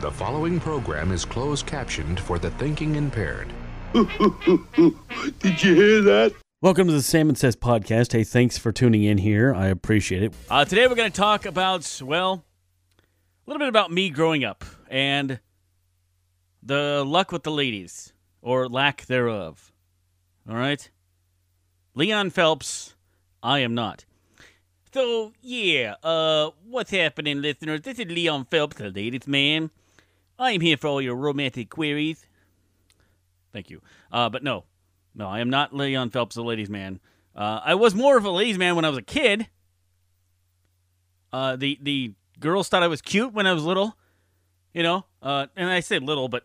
The following program is closed captioned for the thinking impaired. Did you hear that? Welcome to the Salmon Says Podcast. Hey, thanks for tuning in here. I appreciate it. Today we're going to talk about, well, a little bit about me growing up and the luck with the ladies, or lack thereof. All right? Leon Phelps, I am not. So, yeah, what's happening, listeners? This is Leon Phelps, the ladies' man. I am here for all your romantic queries. Thank you. But no, I am not Leon Phelps, the ladies' man. I was more of a ladies' man when I was a kid. The girls thought I was cute when I was little, you know. And I say little, but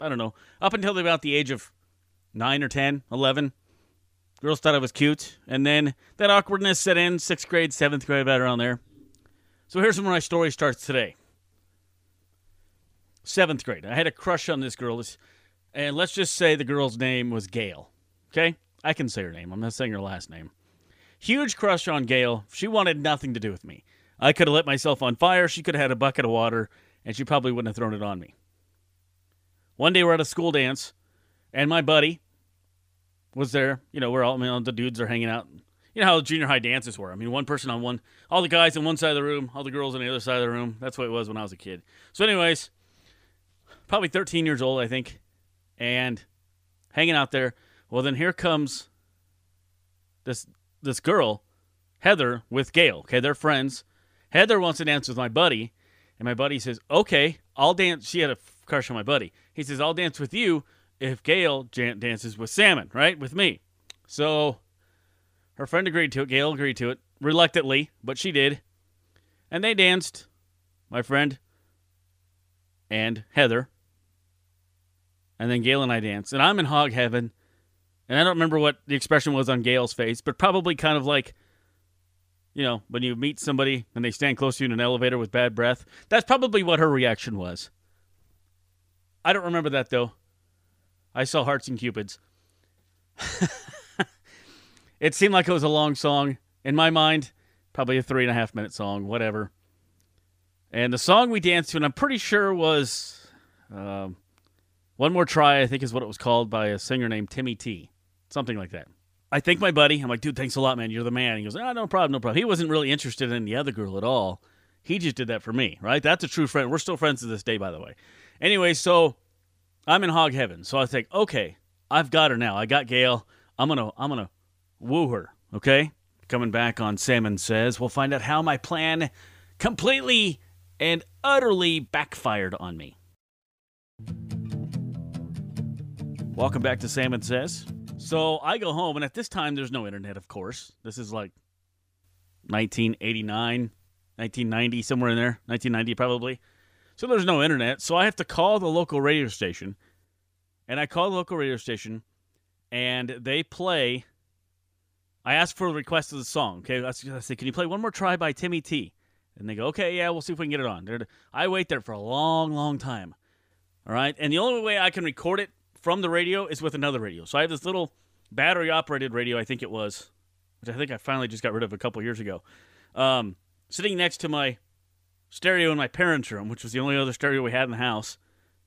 I don't know. Up until about the age of 9 or 10, 11, girls thought I was cute. And then that awkwardness set in, 6th grade, 7th grade, right around there. So here's where my story starts today. 7th grade. I had a crush on this girl. And let's just say the girl's name was Gail. Okay? I can say her name. I'm not saying her last name. Huge crush on Gail. She wanted nothing to do with me. I could have lit myself on fire. She could have had a bucket of water. And she probably wouldn't have thrown it on me. One day we're at a school dance. And my buddy was there. You know, the dudes are hanging out. You know how junior high dances were. I mean, one person on one. All the guys on one side of the room. All the girls on the other side of the room. That's what it was when I was a kid. So anyways, probably 13 years old, I think, and hanging out there. Well, then here comes this girl, Heather, with Gail. Okay, they're friends. Heather wants to dance with my buddy, and my buddy says, okay, I'll dance. She had a crush on my buddy. He says, I'll dance with you if Gail dances with Salmon, right, with me. So her friend agreed to it. Gail agreed to it, reluctantly, but she did. And they danced, my friend and Heather. And then Gail and I dance. And I'm in hog heaven. And I don't remember what the expression was on Gail's face, but probably kind of like, you know, when you meet somebody and they stand close to you in an elevator with bad breath. That's probably what her reaction was. I don't remember that, though. I saw Hearts and Cupids. It seemed like it was a long song. In my mind, probably a 3.5-minute song, whatever. And the song we danced to, and I'm pretty sure was... One More Try, I think is what it was called, by a singer named Timmy T. Something like that. I thank my buddy. I'm like, dude, thanks a lot, man. You're the man. He goes, oh, no problem. He wasn't really interested in the other girl at all. He just did that for me, right? That's a true friend. We're still friends to this day, by the way. Anyway, so I'm in hog heaven. So I think, okay, I've got her now. I got Gail. I'm gonna woo her, okay? Coming back on Salmon Says, we'll find out how my plan completely and utterly backfired on me. Welcome back to Salmon Says. So I go home, and at this time, there's no internet, of course. This is like 1989, 1990, somewhere in there. 1990, probably. So there's no internet, so I have to call the local radio station. And I call the local radio station, and they play... I ask for a request of the song. Okay, I say, can you play One More Try by Timmy T? And they go, okay, yeah, we'll see if we can get it on. I wait there for a long, long time. All right? And the only way I can record it from the radio is with another radio. So I have this little battery-operated radio, I think it was, which I think I finally just got rid of a couple years ago, sitting next to my stereo in my parents' room, which was the only other stereo we had in the house.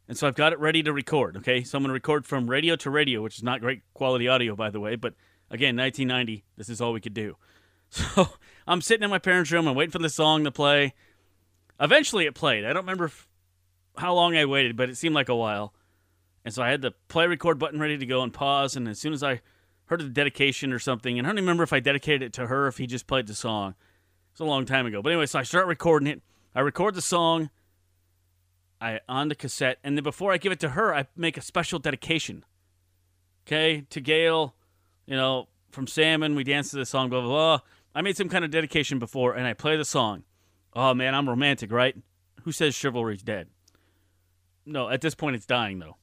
And so I've got it ready to record, okay? So I'm going to record from radio to radio, which is not great quality audio, by the way. But, again, 1990, this is all we could do. So I'm sitting in my parents' room. I'm waiting for the song to play. Eventually it played. I don't remember how long I waited, but it seemed like a while. And so I had the play-record button ready to go and pause, and as soon as I heard the dedication or something, and I don't remember if I dedicated it to her, if he just played the song. It's a long time ago. But anyway, so I start recording it. I record the song on the cassette, and then before I give it to her, I make a special dedication. Okay, to Gail, you know, from Salmon, we danced to this song, blah, blah, blah. I made some kind of dedication before, and I play the song. Oh, man, I'm romantic, right? Who says chivalry's dead? No, at this point, it's dying, though.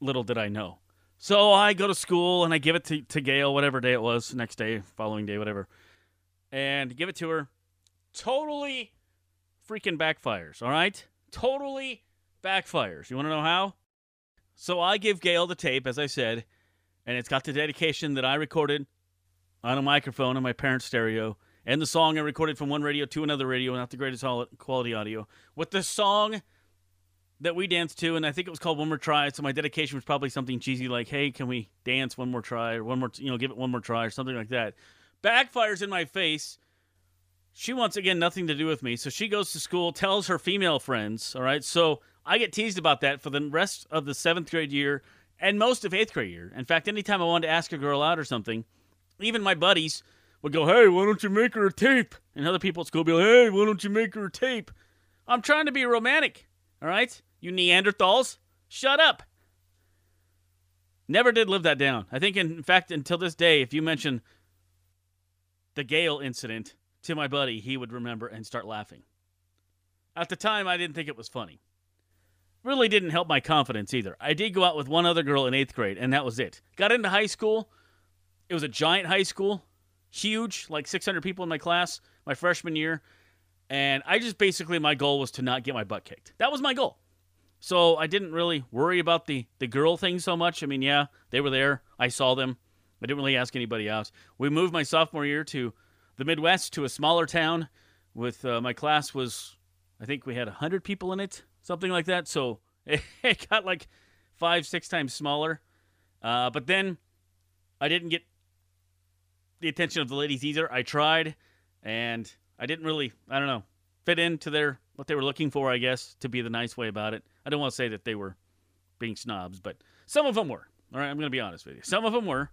Little did I know. So I go to school, and I give it to Gail, whatever day it was, next day, following day, whatever, and give it to her. Totally freaking backfires, all right? Totally backfires. You want to know how? So I give Gail the tape, as I said, and it's got the dedication that I recorded on a microphone in my parents' stereo, and the song I recorded from one radio to another radio, not the greatest quality audio, with the song that we danced to, and I think it was called One More Try. So my dedication was probably something cheesy like, hey, can we dance one more try, or one more, give it one more try or something like that. Backfires in my face. She wants, again, nothing to do with me. So she goes to school, tells her female friends, all right? So I get teased about that for the rest of the 7th grade year and most of 8th grade year. In fact, anytime I wanted to ask a girl out or something, even my buddies would go, hey, why don't you make her a tape? And other people at school would be like, hey, why don't you make her a tape? I'm trying to be romantic, all right? You Neanderthals, shut up. Never did live that down. I think, in fact, until this day, if you mention the Gale incident to my buddy, he would remember and start laughing. At the time, I didn't think it was funny. Really didn't help my confidence either. I did go out with one other girl in 8th grade, and that was it. Got into high school. It was a giant high school, huge, like 600 people in my class my freshman year. And I just basically, my goal was to not get my butt kicked. That was my goal. So I didn't really worry about the girl thing so much. I mean, yeah, they were there. I saw them. I didn't really ask anybody else. We moved my sophomore year to the Midwest, to a smaller town. With my class was, I think we had 100 people in it, something like that. So it got like 5-6 times smaller. But then I didn't get the attention of the ladies either. I tried, and I didn't really, I don't know, fit into their, what they were looking for, I guess, to be the nice way about it. I don't want to say that they were being snobs, but some of them were. All right, I'm going to be honest with you. Some of them were.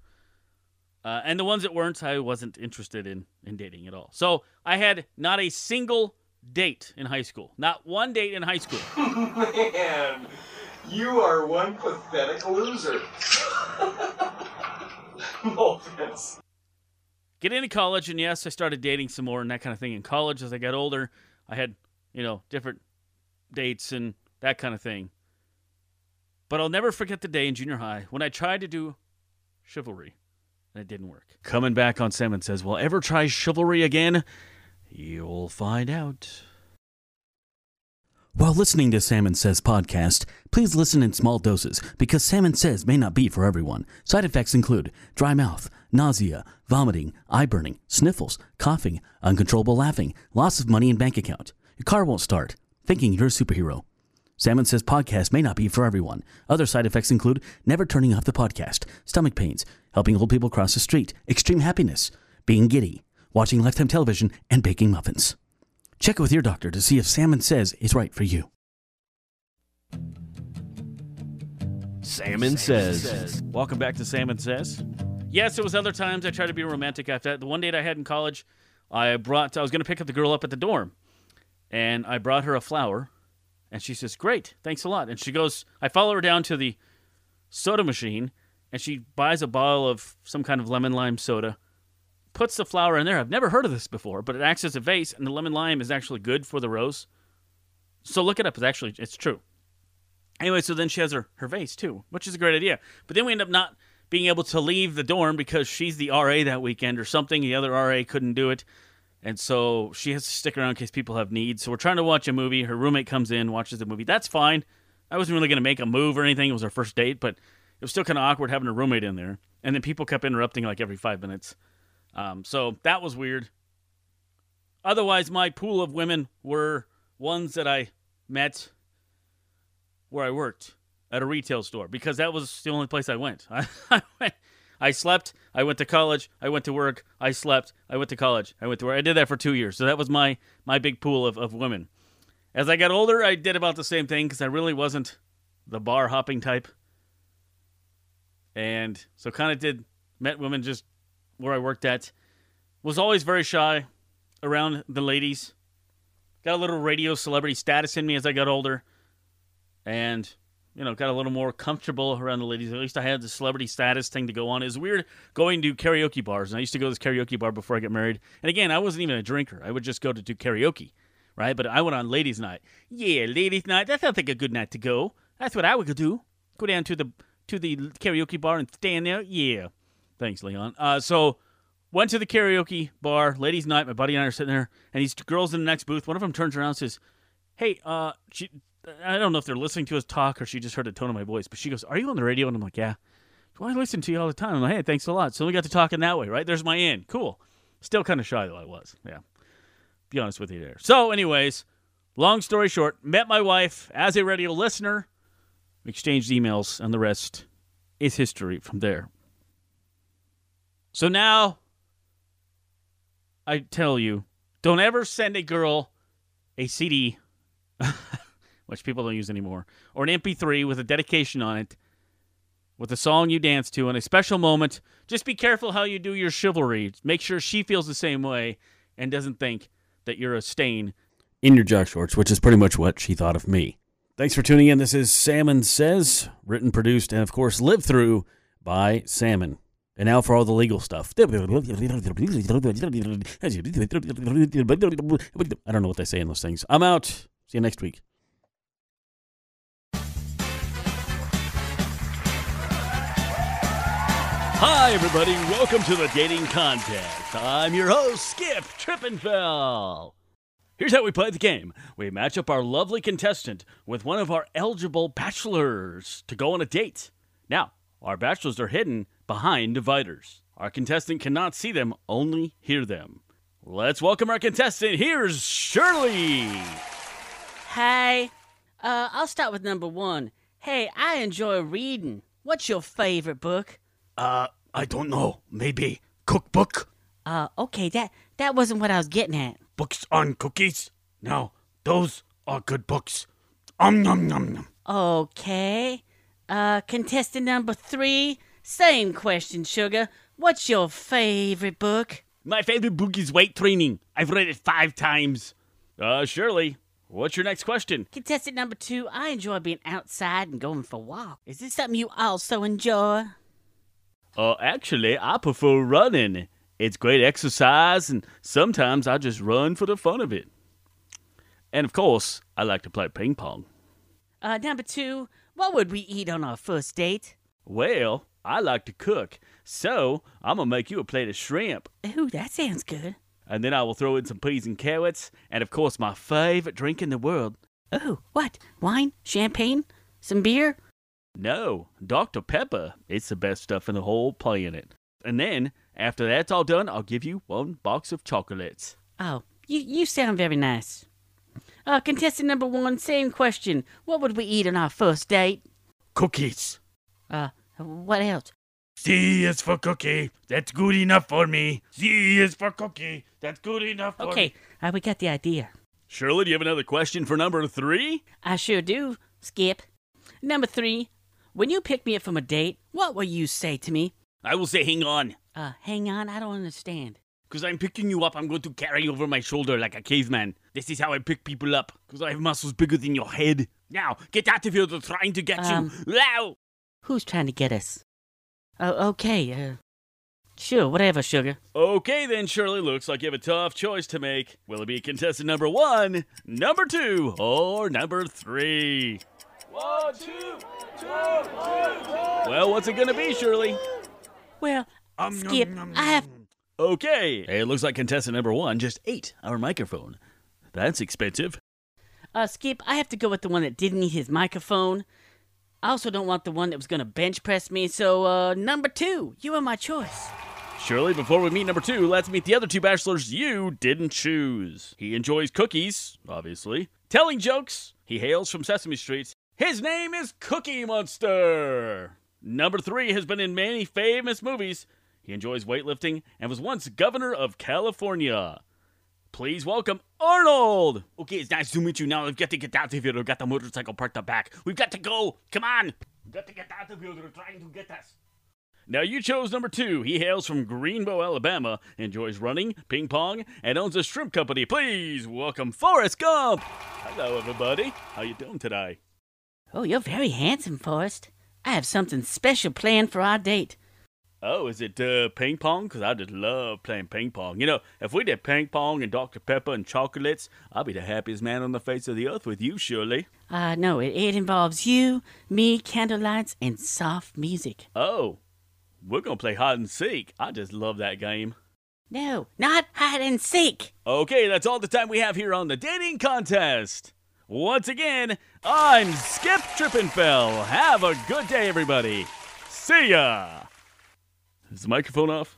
And the ones that weren't, I wasn't interested in dating at all. So I had not a single date in high school. Not one date in high school. Man, you are one pathetic loser. No offense. Get into college, and yes, I started dating some more and that kind of thing in college. As I got older, I had, different dates and that kind of thing. But I'll never forget the day in junior high when I tried to do chivalry, and it didn't work. Coming back on Salmon Says, will I ever try chivalry again? You'll find out. While listening to Salmon Says podcast, please listen in small doses, because Salmon Says may not be for everyone. Side effects include dry mouth, nausea, vomiting, eye burning, sniffles, coughing, uncontrollable laughing, loss of money in bank account, your car won't start, thinking you're a superhero. Salmon Says podcast may not be for everyone. Other side effects include never turning off the podcast, stomach pains, helping old people cross the street, extreme happiness, being giddy, watching lifetime television, and baking muffins. Check with your doctor to see if Salmon Says is right for you. Salmon Says. Welcome back to Salmon Says. Yes, it was other times I tried to be romantic after that. The one date I had in college, I was going to pick up the girl up at the dorm, and I brought her a flower, and she says, great, thanks a lot. And she goes, I follow her down to the soda machine, and she buys a bottle of some kind of lemon lime soda, puts the flower in there. I've never heard of this before, but it acts as a vase, and the lemon lime is actually good for the rose. So look it up. It's true. Anyway, so then she has her vase too, which is a great idea. But then we end up not being able to leave the dorm because she's the RA that weekend or something. The other RA couldn't do it, and so she has to stick around in case people have needs. So we're trying to watch a movie. Her roommate comes in, watches the movie. That's fine. I wasn't really going to make a move or anything. It was our first date, but it was still kind of awkward having a roommate in there. And then people kept interrupting like every 5 minutes. So that was weird. Otherwise, my pool of women were ones that I met where I worked at a retail store, because that was the only place I went. I slept. I went to college. I went to work. I slept. I went to college. I went to work. I did that for 2 years. So that was my big pool of women. As I got older, I did about the same thing because I really wasn't the bar hopping type. And so kind of met women just where I worked at. Was always very shy around the ladies. Got a little radio celebrity status in me as I got older. And, got a little more comfortable around the ladies. At least I had the celebrity status thing to go on. It was weird going to karaoke bars. And I used to go to this karaoke bar before I got married. And again, I wasn't even a drinker. I would just go to do karaoke, right? But I went on ladies' night. Yeah, ladies' night. That sounds like a good night to go. That's what I would go do. Go down to the karaoke bar and stand there. Yeah. Thanks, Leon. So went to the karaoke bar, ladies' night. My buddy and I are sitting there, and these girls in the next booth, one of them turns around and says, hey, I don't know if they're listening to us talk or she just heard the tone of my voice, but she goes, are you on the radio? And I'm like, yeah. Well, I listen to you all the time. I'm like, hey, thanks a lot. So we got to talking that way, right? There's my in. Cool. Still kind of shy, though, I was. Yeah. Be honest with you there. So anyways, Long story short, met my wife as a radio listener, exchanged emails, and the rest is history from there. So now, I tell you, don't ever send a girl a CD, which people don't use anymore, or an MP3 with a dedication on it, with a song you dance to and a special moment. Just be careful how you do your chivalry. Make sure she feels the same way and doesn't think that you're a stain in your jock shorts, which is pretty much what she thought of me. Thanks for tuning in. This is Salmon Says, written, produced, and, of course, lived through by Salmon. And now for all the legal stuff. I don't know what they say in those things. I'm out. See you next week. Hi, everybody. Welcome to The Dating Contest. I'm your host, Skip Trippenfell. Here's how we play the game. We match up our lovely contestant with one of our eligible bachelors to go on a date. Now, our bachelors are hidden behind dividers. Our contestant cannot see them, only hear them. Let's welcome our contestant. Here's Shirley. Hey, I'll start with number one. Hey, I enjoy reading. What's your favorite book? I don't know. Maybe cookbook? Okay, that wasn't what I was getting at. Books on cookies? No, those are good books. Nom nom nom. Okay. Contestant number three. Same question, sugar. What's your favorite book? My favorite book is Weight Training. I've read it 5 times. Shirley, what's your next question? Contestant number two, I enjoy being outside and going for a walk. Is this something you also enjoy? Actually, I prefer running. It's great exercise, and sometimes I just run for the fun of it. And, of course, I like to play ping pong. Number two, what would we eat on our first date? Well, I like to cook, so I'm going to make you a plate of shrimp. Ooh, that sounds good. And then I will throw in some peas and carrots, and of course my favorite drink in the world. Ooh, what? Wine? Champagne? Some beer? No, Dr. Pepper. It's the best stuff in the whole planet. And then, after that's all done, I'll give you 1 box of chocolates. Oh, you sound very nice. Contestant number one, same question. What would we eat on our first date? Cookies. What else? C is for cookie. That's good enough for me. C is for cookie. That's good enough for me. Okay, we got the idea. Shirley, do you have another question for number three? I sure do, Skip. Number three, when you pick me up from a date, what will you say to me? I will say, hang on. Hang on? I don't understand. Because I'm picking you up, I'm going to carry you over my shoulder like a caveman. This is how I pick people up. Because I have muscles bigger than your head. Now, get out of here. They're trying to get you. Now! Who's trying to get us? Oh, okay, sure, whatever, sugar. Okay, then, Shirley, looks like you have a tough choice to make. Will it be contestant number one, number two, or number three? 1, 2, 2, 1, 2. Well, what's it gonna be, Shirley? Well, Skip, I have... Okay, it looks like contestant number one just ate our microphone. That's expensive. Skip, I have to go with the one that didn't eat his microphone. I also don't want the one that was going to bench press me, so number two, you are my choice. Shirley, before we meet number two, let's meet the other 2 bachelors you didn't choose. He enjoys cookies, obviously. Telling jokes, he hails from Sesame Street. His name is Cookie Monster. Number three has been in many famous movies. He enjoys weightlifting and was once governor of California. Please welcome Arnold. Okay, it's nice to meet you. Now we've got to get out of here. We've got the motorcycle parked up back. We've got to go. Come on. We've got to get out of here. They're trying to get us. Now you chose number two. He hails from Greenbow, Alabama, enjoys running, ping pong, and owns a shrimp company. Please welcome Forrest Gump. Hello, everybody. How you doing today? Oh, you're very handsome, Forrest. I have something special planned for our date. Oh, is it ping pong? Because I just love playing ping pong. You know, if we did ping pong and Dr. Pepper and chocolates, I'd be the happiest man on the face of the earth with you, Shirley. No, it involves you, me, candlelights, and soft music. Oh, we're going to play hide and seek. I just love that game. No, not hide and seek. Okay, that's all the time we have here on The Dating Contest. Once again, I'm Skip Trippenfell. Have a good day, everybody. See ya. Is the microphone off?